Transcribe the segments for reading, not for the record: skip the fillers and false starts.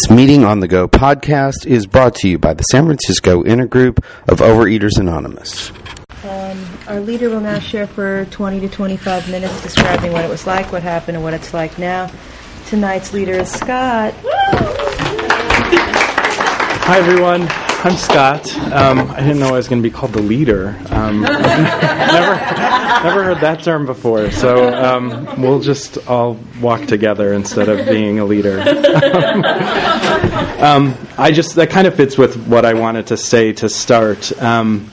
This Meeting on the Go podcast is brought to you by the San Francisco Intergroup of Overeaters Anonymous. Our leader will now share for 20 to 25 minutes describing what it was like, what happened, and what it's like now. Tonight's leader is Scott. Hi, everyone. I'm Scott. I didn't know I was going to be called the leader. Never heard that term before, so we'll just all walk together instead of being a leader. That kind of fits with what I wanted to say to start. I'm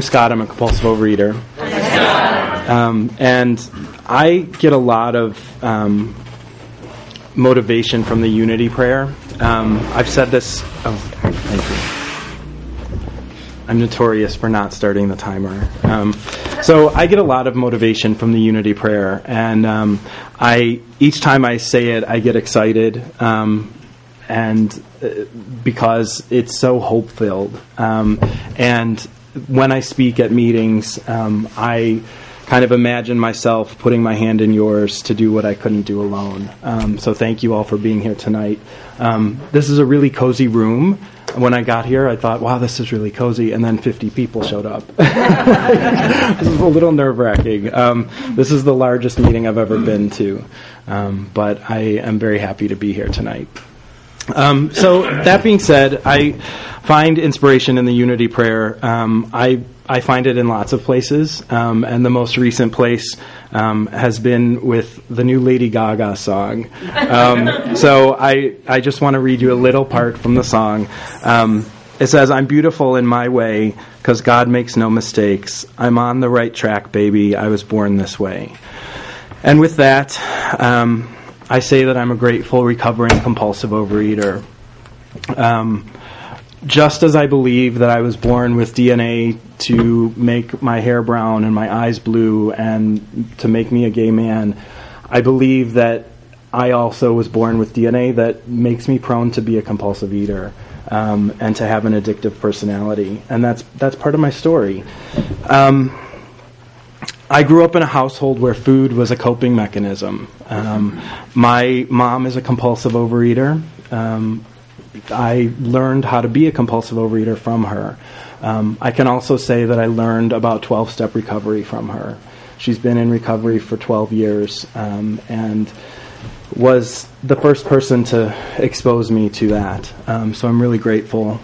Scott. I'm a compulsive overeater. And I get a lot of motivation from the Unity Prayer. I've said this... I'm notorious for not starting the timer. So I get a lot of motivation from the Unity Prayer. And each time I say it, I get excited. And because it's so hope-filled. And when I speak at meetings, I kind of imagine myself putting my hand in yours to do what I couldn't do alone. So thank you all for being here tonight. This is a really cozy room. When I got here, I thought, wow, this is really cozy. And then 50 people showed up. This is a little nerve-wracking. This is the largest meeting I've ever been to. But I am very happy to be here tonight. So that being said, I find inspiration in the Unity Prayer. I find it in lots of places, and the most recent place has been with the new Lady Gaga song. So I just want to read you a little part from the song. It says, "I'm beautiful in my way, 'cause God makes no mistakes. I'm on the right track, baby. I was born this way." And with that, I say that I'm a grateful, recovering, compulsive overeater. Just as I believe that I was born with DNA to make my hair brown and my eyes blue and to make me a gay man, I believe that I also was born with DNA that makes me prone to be a compulsive eater and to have an addictive personality. And that's part of my story. I grew up in a household where food was a coping mechanism. My mom is a compulsive overeater. I learned how to be a compulsive overeater from her. I can also say that I learned about 12-step recovery from her. She's been in recovery for 12 years and was the first person to expose me to that. So I'm really grateful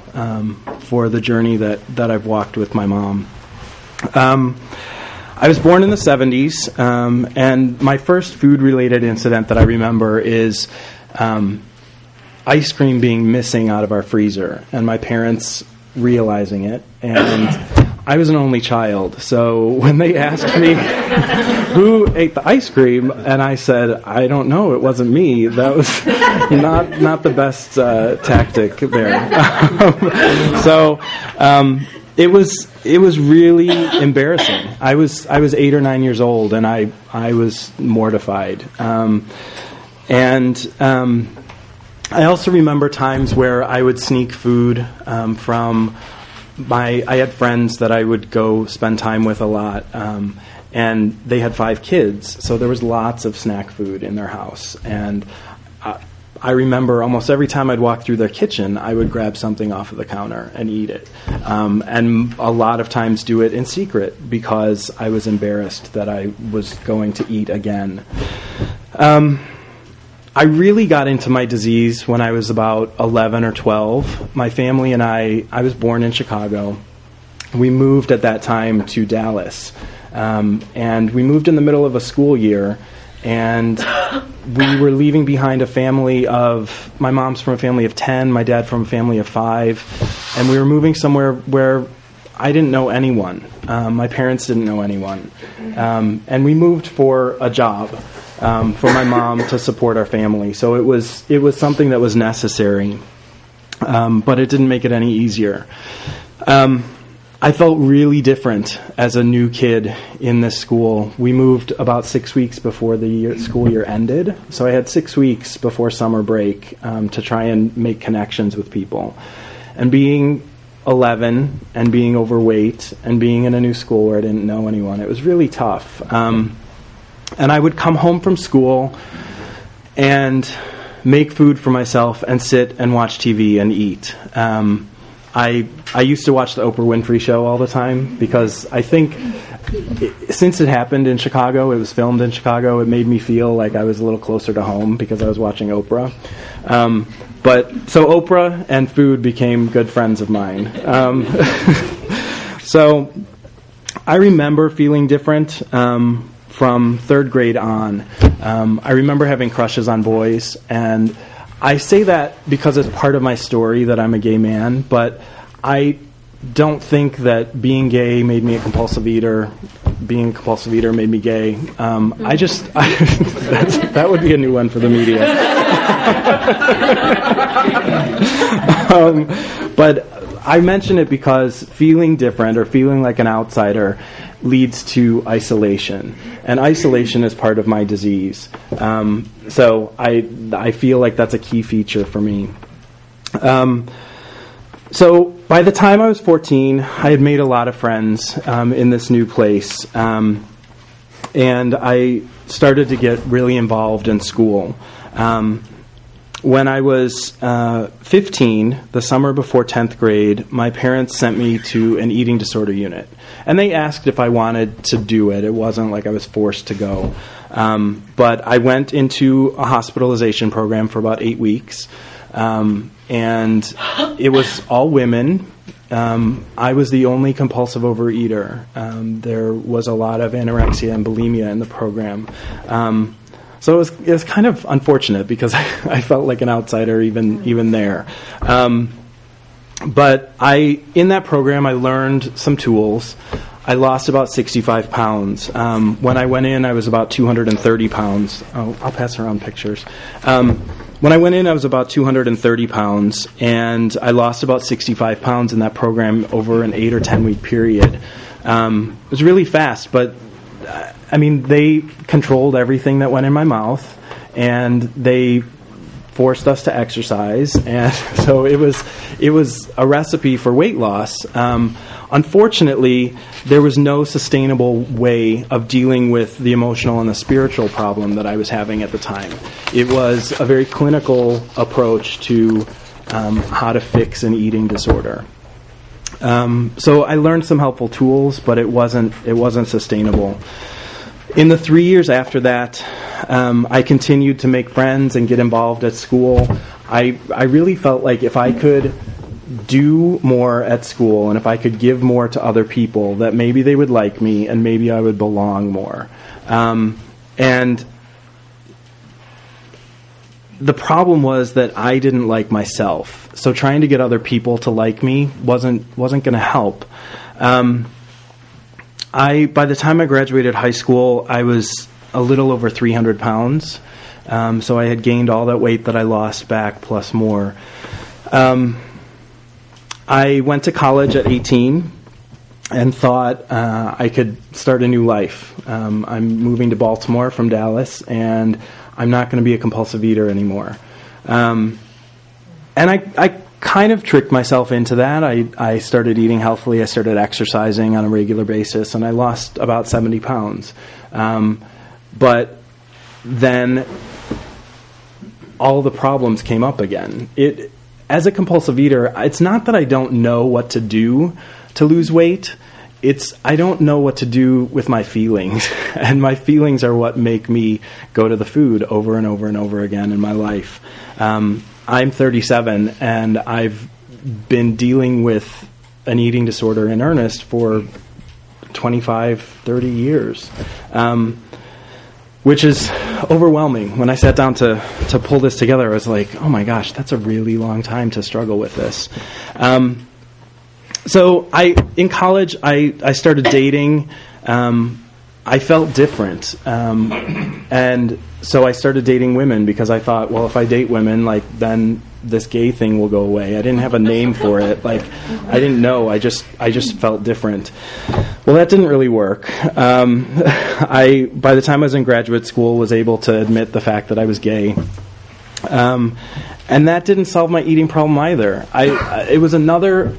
for the journey that I've walked with my mom. I was born in the 70s, and my first food-related incident that I remember is ice cream being missing out of our freezer, and my parents realizing it. And I was an only child, so when they asked me who ate the ice cream, and I said, I don't know, it wasn't me, that was not the best tactic there. It was really embarrassing. I was 8 or 9 years old, and I was mortified. I also remember times where I would sneak food from I had friends that I would go spend time with a lot, and they had 5 kids, so there was lots of snack food in their house, and I remember almost every time I'd walk through their kitchen, I would grab something off of the counter and eat it. And a lot of times do it in secret because I was embarrassed that I was going to eat again. I really got into my disease when I was about 11 or 12. My family and I was born in Chicago. We moved at that time to Dallas. And we moved in the middle of a school year. And we were leaving behind my mom's from a family of 10, my dad from a family of 5, and we were moving somewhere where I didn't know anyone. My parents didn't know anyone. And we moved for a job for my mom to support our family. So it was something that was necessary, but it didn't make it any easier. I felt really different as a new kid in this school. We moved about 6 weeks before the school year ended, so I had 6 weeks before summer break to try and make connections with people. And being 11 and being overweight and being in a new school where I didn't know anyone, it was really tough. And I would come home from school and make food for myself and sit and watch TV and eat. I used to watch the Oprah Winfrey show all the time because I think since it happened in Chicago, it was filmed in Chicago, it made me feel like I was a little closer to home because I was watching Oprah. So Oprah and food became good friends of mine. So I remember feeling different from third grade on. I remember having crushes on boys, and I say that because it's part of my story that I'm a gay man, but I don't think that being gay made me a compulsive eater. Being a compulsive eater made me gay. That would be a new one for the media. But I mention it because feeling different or feeling like an outsider leads to isolation, and isolation is part of my disease. So I feel like that's a key feature for me. So by the time I was 14, I had made a lot of friends in this new place, and I started to get really involved in school. When I was 15, the summer before 10th grade, my parents sent me to an eating disorder unit. And they asked if I wanted to do it. It wasn't like I was forced to go. But I went into a hospitalization program for about 8 weeks. And it was all women. I was the only compulsive overeater. There was a lot of anorexia and bulimia in the program. So it was kind of unfortunate because I felt like an outsider even there. But in that program, I learned some tools. I lost about 65 pounds. When I went in, I was about 230 pounds. Oh, I'll pass around pictures. When I went in, I was about 230 pounds, and I lost about 65 pounds in that program over an 8 or 10 week period. It was really fast, but I mean, they controlled everything that went in my mouth, and they forced us to exercise, and so it was a recipe for weight loss. Unfortunately, there was no sustainable way of dealing with the emotional and the spiritual problem that I was having at the time. It was a very clinical approach to how to fix an eating disorder. So I learned some helpful tools, but it wasn't sustainable. In the 3 years after that, I continued to make friends and get involved at school. I really felt like if I could do more at school and if I could give more to other people, that maybe they would like me and maybe I would belong more. And the problem was that I didn't like myself. So trying to get other people to like me wasn't going to help. By the time I graduated high school, I was a little over 300 pounds. So I had gained all that weight that I lost back plus more. I went to college at 18 and thought I could start a new life. I'm moving to Baltimore from Dallas, and I'm not going to be a compulsive eater anymore. And I kind of tricked myself into that. I started eating healthily. I started exercising on a regular basis, and I lost about 70 pounds. But then all the problems came up again. As a compulsive eater, it's not that I don't know what to do to lose weight. It's I don't know what to do with my feelings, and my feelings are what make me go to the food over and over and over again in my life. I'm 37, and I've been dealing with an eating disorder in earnest for 25, 30 years, which is overwhelming. When I sat down to pull this together, I was like, oh my gosh, that's a really long time to struggle with this. So in college, I started dating. I felt different, and so I started dating women because I thought, well, if I date women, like, then this gay thing will go away. I didn't have a name for it. Like, I didn't know. I just felt different. Well, that didn't really work. I, by the time I was in graduate school, was able to admit the fact that I was gay. And that didn't solve my eating problem either. It was another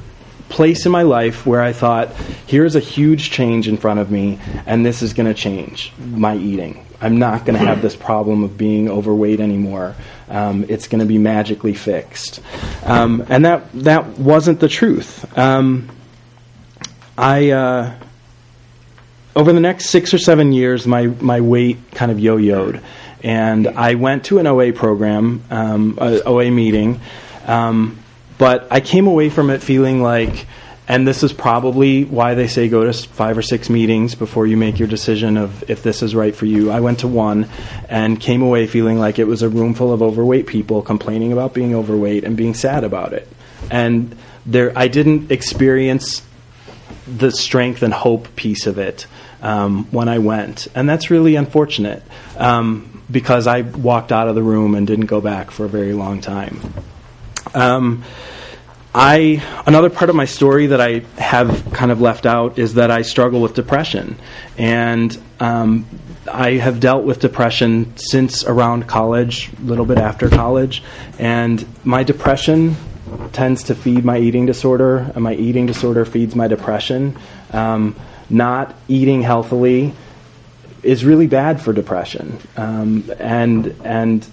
place in my life where I thought, here's a huge change in front of me, and this is going to change my eating. I'm not going to have this problem of being overweight anymore. It's going to be magically fixed. And that wasn't the truth. Over the next 6 or 7 years, my weight kind of yo-yoed. And I went to an OA program, an OA meeting, but I came away from it feeling like, and this is probably why they say go to 5 or 6 meetings before you make your decision of if this is right for you. I went to one and came away feeling like it was a room full of overweight people complaining about being overweight and being sad about it. And I didn't experience the strength and hope piece of it when I went. And that's really unfortunate because I walked out of the room and didn't go back for a very long time. Another part of my story that I have kind of left out is that I struggle with depression. And I have dealt with depression since around college, a little bit after college. And my depression tends to feed my eating disorder, and my eating disorder feeds my depression. Not eating healthily is really bad for depression. And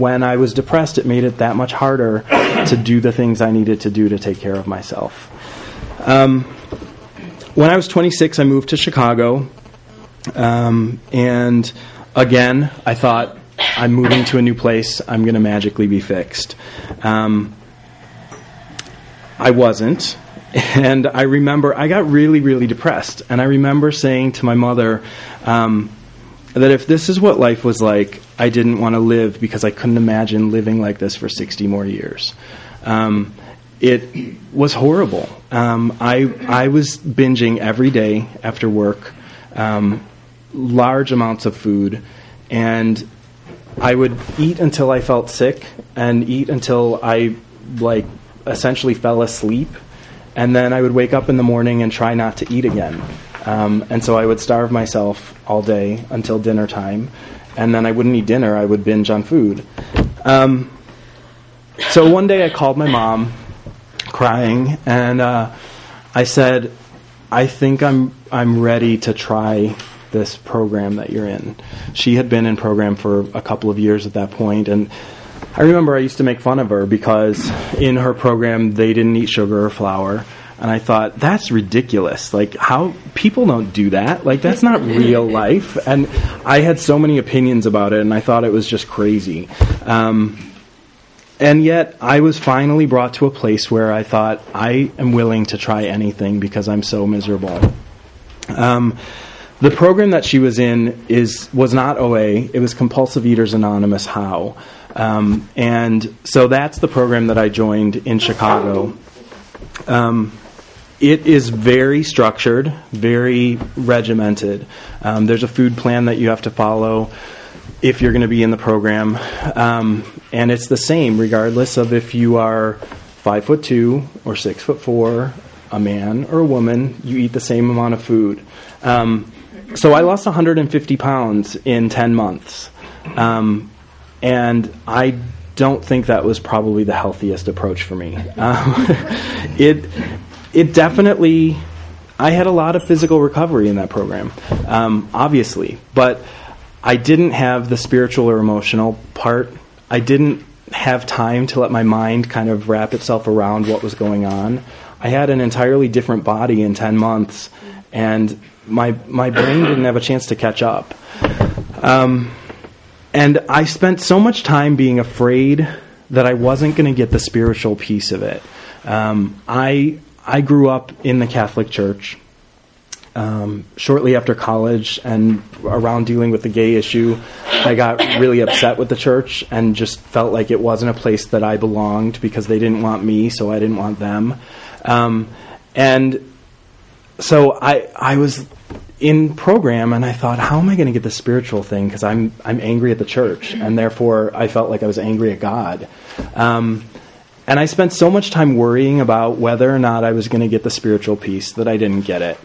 when I was depressed, it made it that much harder to do the things I needed to do to take care of myself. When I was 26, I moved to Chicago. And again, I thought, I'm moving to a new place. I'm going to magically be fixed. I wasn't. And I remember I got really, really depressed. And I remember saying to my mother, that if this is what life was like, I didn't want to live because I couldn't imagine living like this for 60 more years. It was horrible. I was binging every day after work, large amounts of food, and I would eat until I felt sick and eat until I essentially fell asleep, and then I would wake up in the morning and try not to eat again. And so I would starve myself all day until dinner time, and then I wouldn't eat dinner. I would binge on food. So one day I called my mom, crying, and I said, "I think I'm ready to try this program that you're in." She had been in program for a couple of years at that point, and I remember I used to make fun of her because in her program they didn't eat sugar or flour. And I thought, that's ridiculous. How people don't do that. That's not real life. And I had so many opinions about it, and I thought it was just crazy. And yet, I was finally brought to a place where I thought, I am willing to try anything because I'm so miserable. The program that she was in was not OA. It was Compulsive Eaters Anonymous, CEA-HOW. And so that's the program that I joined in Chicago. It is very structured, very regimented. There's a food plan that you have to follow if you're going to be in the program. And it's the same regardless of if you are 5'2" or 6'4", a man or a woman, you eat the same amount of food. So I lost 150 pounds in 10 months. And I don't think that was probably the healthiest approach for me. It definitely, I had a lot of physical recovery in that program, obviously, but I didn't have the spiritual or emotional part. I didn't have time to let my mind kind of wrap itself around what was going on. I had an entirely different body in 10 months, and my brain didn't have a chance to catch up. And I spent so much time being afraid that I wasn't going to get the spiritual piece of it. I grew up in the Catholic Church shortly after college, and around dealing with the gay issue, I got really upset with the church and just felt like it wasn't a place that I belonged because they didn't want me, so I didn't want them. And so I was in program, and I thought, how am I going to get the spiritual thing? Because I'm angry at the church, and therefore I felt like I was angry at God. And I spent so much time worrying about whether or not I was going to get the spiritual piece that I didn't get it.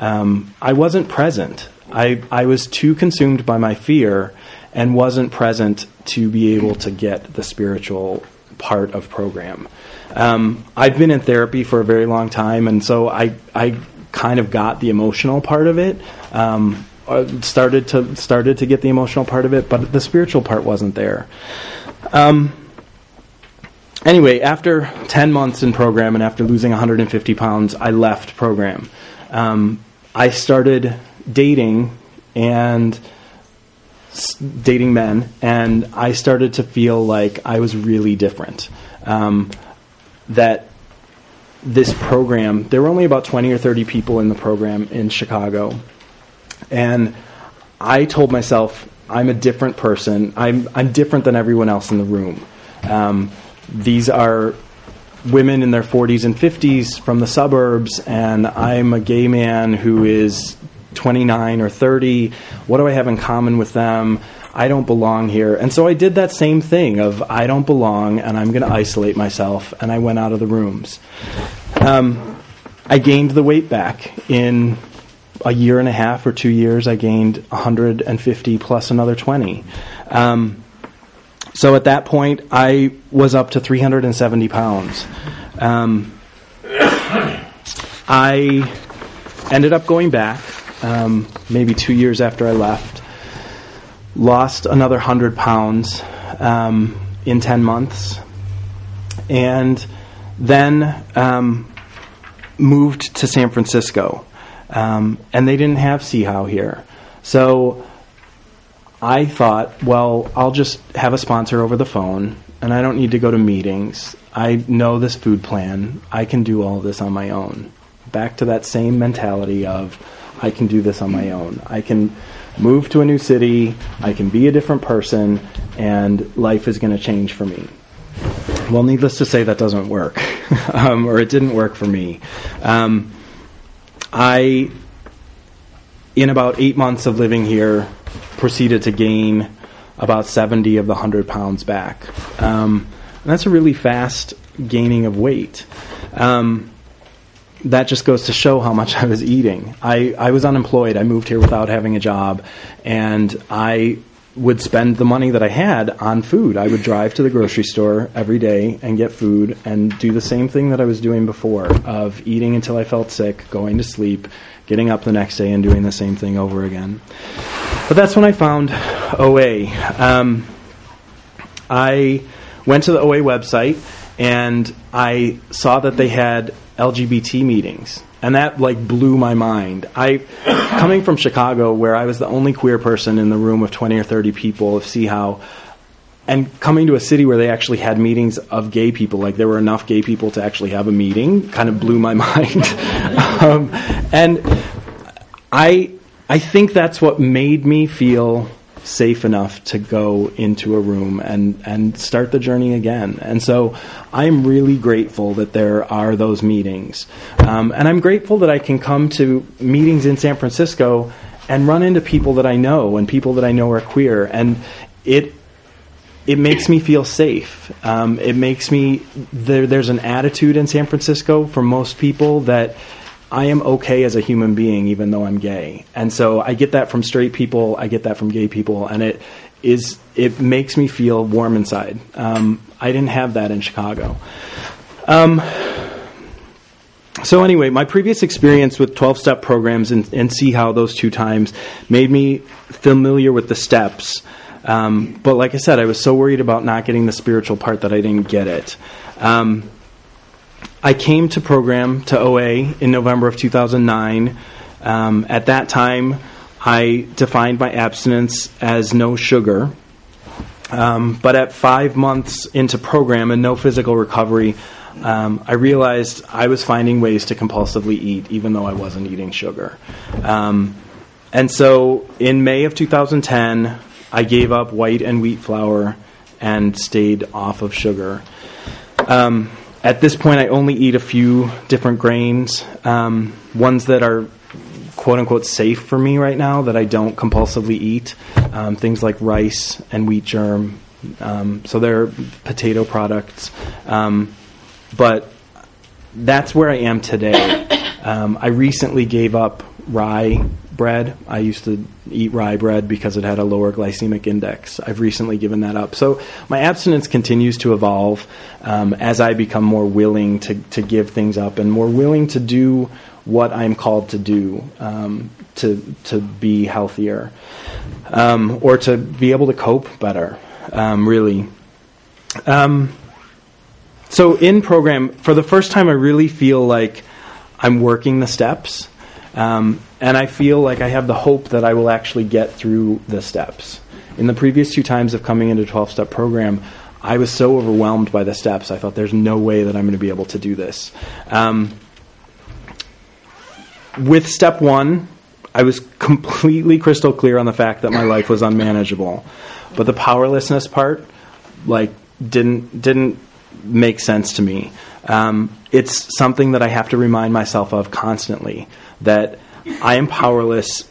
I wasn't present. I was too consumed by my fear and wasn't present to be able to get the spiritual part of program. I've been in therapy for a very long time, and so I kind of got the emotional part of it. Started to get the emotional part of it, but the spiritual part wasn't there. Anyway, after 10 months in program and after losing 150 pounds, I left program. I started dating men, and I started to feel like I was really different. That this program, there were only about 20 or 30 people in the program in Chicago, and I told myself, I'm a different person. I'm different than everyone else in the room. These are women in their 40s and 50s from the suburbs, and I'm a gay man who is 29 or 30. What do I have in common with them? I don't belong here. And so I did that same thing of I don't belong, and I'm going to isolate myself, and I went out of the rooms. I gained the weight back. In a year and a half or 2 years, I gained 150 plus another 20. So at that point, I was up to 370 pounds. I ended up going back, maybe 2 years after I left, lost another 100 pounds in 10 months, and then moved to San Francisco. And they didn't have CEA-HOW here. So I thought, well, I'll just have a sponsor over the phone, and I don't need to go to meetings. I know this food plan. I can do all this on my own. Back to that same mentality of, I can do this on my own. I can move to a new city, I can be a different person, and life is going to change for me. Well, needless to say, that doesn't work, or it didn't work for me. In about 8 months of living here, proceeded to gain about 70 of the 100 pounds back. And that's a really fast gaining of weight. That just goes to show how much I was eating. I was unemployed. I moved here without having a job, and I would spend the money that I had on food. I would drive to the grocery store every day and get food and do the same thing that I was doing before of eating until I felt sick, going to sleep, getting up the next day and doing the same thing over again. But that's when I found OA. I went to the OA website, and I saw that they had LGBT meetings, and that blew my mind. Coming from Chicago, where I was the only queer person in the room of 20 or 30 people of CEA-HOW, and coming to a city where they actually had meetings of gay people, there were enough gay people to actually have a meeting, kind of blew my mind. And I think that's what made me feel safe enough to go into a room and start the journey again. And so I'm really grateful that there are those meetings. And I'm grateful that I can come to meetings in San Francisco and run into people that I know, and people that I know are queer. And it makes me feel safe. It makes me... There's an attitude in San Francisco for most people that I am okay as a human being, even though I'm gay. And so I get that from straight people, I get that from gay people, and it makes me feel warm inside. I didn't have that in Chicago. So anyway, my previous experience with 12-step programs and CEA-HOW those 2 times made me familiar with the steps. But like I said, I was so worried about not getting the spiritual part that I didn't get it. I came to program, to OA, in November of 2009. At that time, I defined my abstinence as no sugar. But at 5 months into program and no physical recovery, I realized I was finding ways to compulsively eat, even though I wasn't eating sugar. And so in May of 2010, I gave up white and wheat flour and stayed off of sugar. At this point, I only eat a few different grains, ones that are quote-unquote safe for me right now, that I don't compulsively eat, things like rice and wheat germ. So they're potato products. But that's where I am today. I recently gave up rye bread. I used to eat rye bread because it had a lower glycemic index. I've recently given that up. So my abstinence continues to evolve as I become more willing to give things up and more willing to do what I'm called to do to be healthier or to be able to cope better, really. So in program, for the first time, I really feel like I'm working the steps. And I feel like I have the hope that I will actually get through the steps. In the previous two times of coming into a 12-step program, I was so overwhelmed by the steps. I thought, there's no way that I'm going to be able to do this. With step one, I was completely crystal clear on the fact that my life was unmanageable. But the powerlessness part, like, didn't make sense to me. It's something that I have to remind myself of constantly, that I am powerless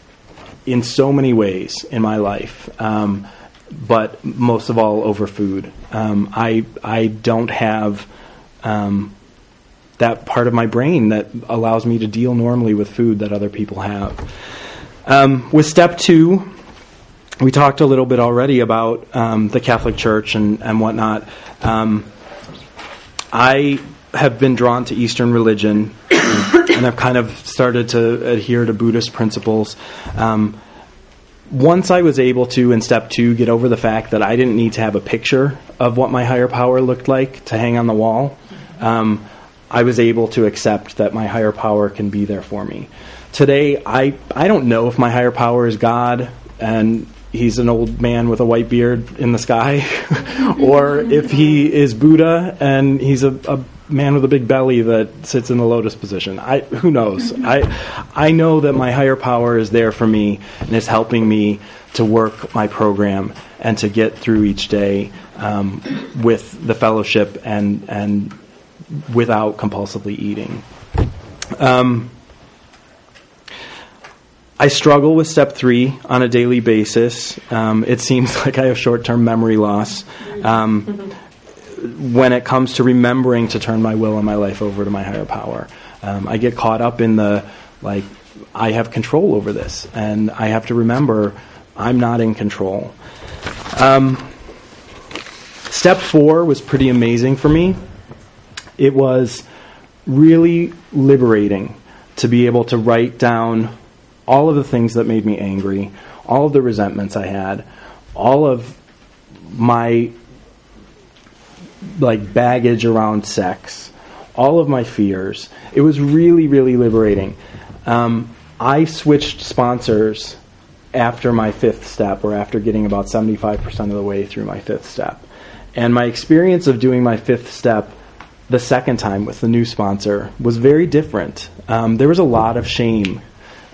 in so many ways in my life, but most of all over food. I don't have that part of my brain that allows me to deal normally with food that other people have. With step two, we talked a little bit already about the Catholic Church and whatnot. I have been drawn to Eastern religion, and I've kind of started to adhere to Buddhist principles. Once I was able to, in step two, get over the fact that I didn't need to have a picture of what my higher power looked like to hang on the wall, I was able to accept that my higher power can be there for me. Today, I don't know if my higher power is God, and he's an old man with a white beard in the sky, or if he is Buddha and he's a man with a big belly that sits in the lotus position. Who knows? I know that my higher power is there for me and is helping me to work my program and to get through each day with the fellowship and without compulsively eating. I struggle with step three on a daily basis. It seems like I have short-term memory loss when it comes to remembering to turn my will and my life over to my higher power. I get caught up in I have control over this, and I have to remember I'm not in control. Step four was pretty amazing for me. It was really liberating to be able to write down all of the things that made me angry, all of the resentments I had, all of my baggage around sex, all of my fears. It was really, really liberating. I switched sponsors after my fifth step, or after getting about 75% of the way through my fifth step. And my experience of doing my fifth step the second time with the new sponsor was very different. There was a lot of shame.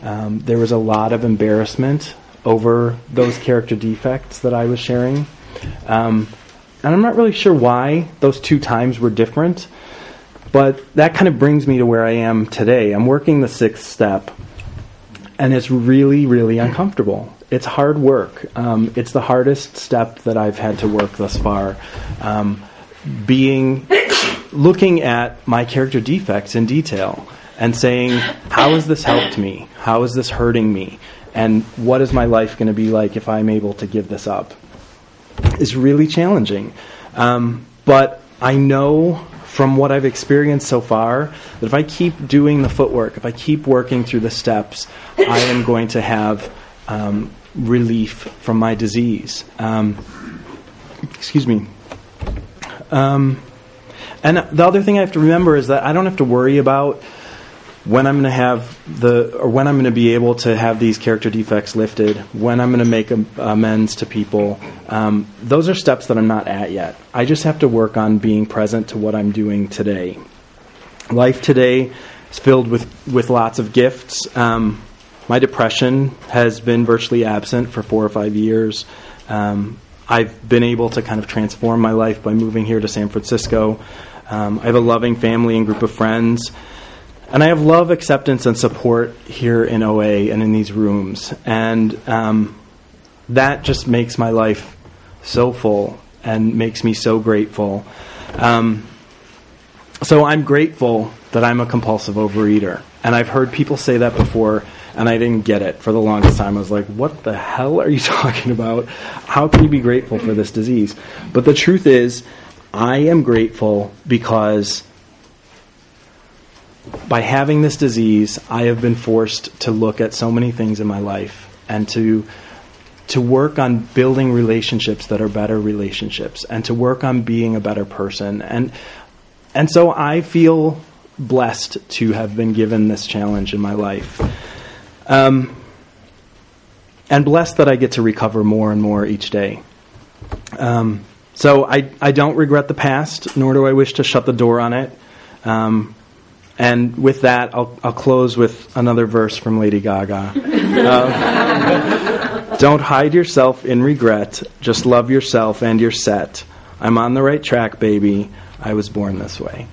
There was a lot of embarrassment over those character defects that I was sharing. And I'm not really sure why those two times were different, but that kind of brings me to where I am today. I'm working the sixth step, and it's really, really uncomfortable. It's hard work. It's the hardest step that I've had to work thus far. Looking at my character defects in detail and saying, how has this helped me? How is this hurting me? And what is my life going to be like if I'm able to give this up? It's really challenging. But I know from what I've experienced so far that if I keep doing the footwork, if I keep working through the steps, I am going to have relief from my disease. Excuse me. And the other thing I have to remember is that I don't have to worry about when I'm going to have when I'm going to be able to have these character defects lifted, when I'm going to make amends to people. Those are steps that I'm not at yet. I just have to work on being present to what I'm doing today. Life today is filled with lots of gifts. My depression has been virtually absent for 4 or 5 years. I've been able to kind of transform my life by moving here to San Francisco. I have a loving family and group of friends. And I have love, acceptance, and support here in OA and in these rooms. And that just makes my life so full and makes me so grateful. So I'm grateful that I'm a compulsive overeater. And I've heard people say that before, And I didn't get it for the longest time. I was like, what the hell are you talking about? How can you be grateful for this disease? But the truth is, I am grateful because by having this disease, I have been forced to look at so many things in my life and to work on building relationships that are better relationships and to work on being a better person. And so I feel blessed to have been given this challenge in my life. And blessed that I get to recover more and more each day. So I don't regret the past, nor do I wish to shut the door on it. And with that, I'll close with another verse from Lady Gaga. Don't hide yourself in regret. Just love yourself and your set. I'm on the right track, baby. I was born this way.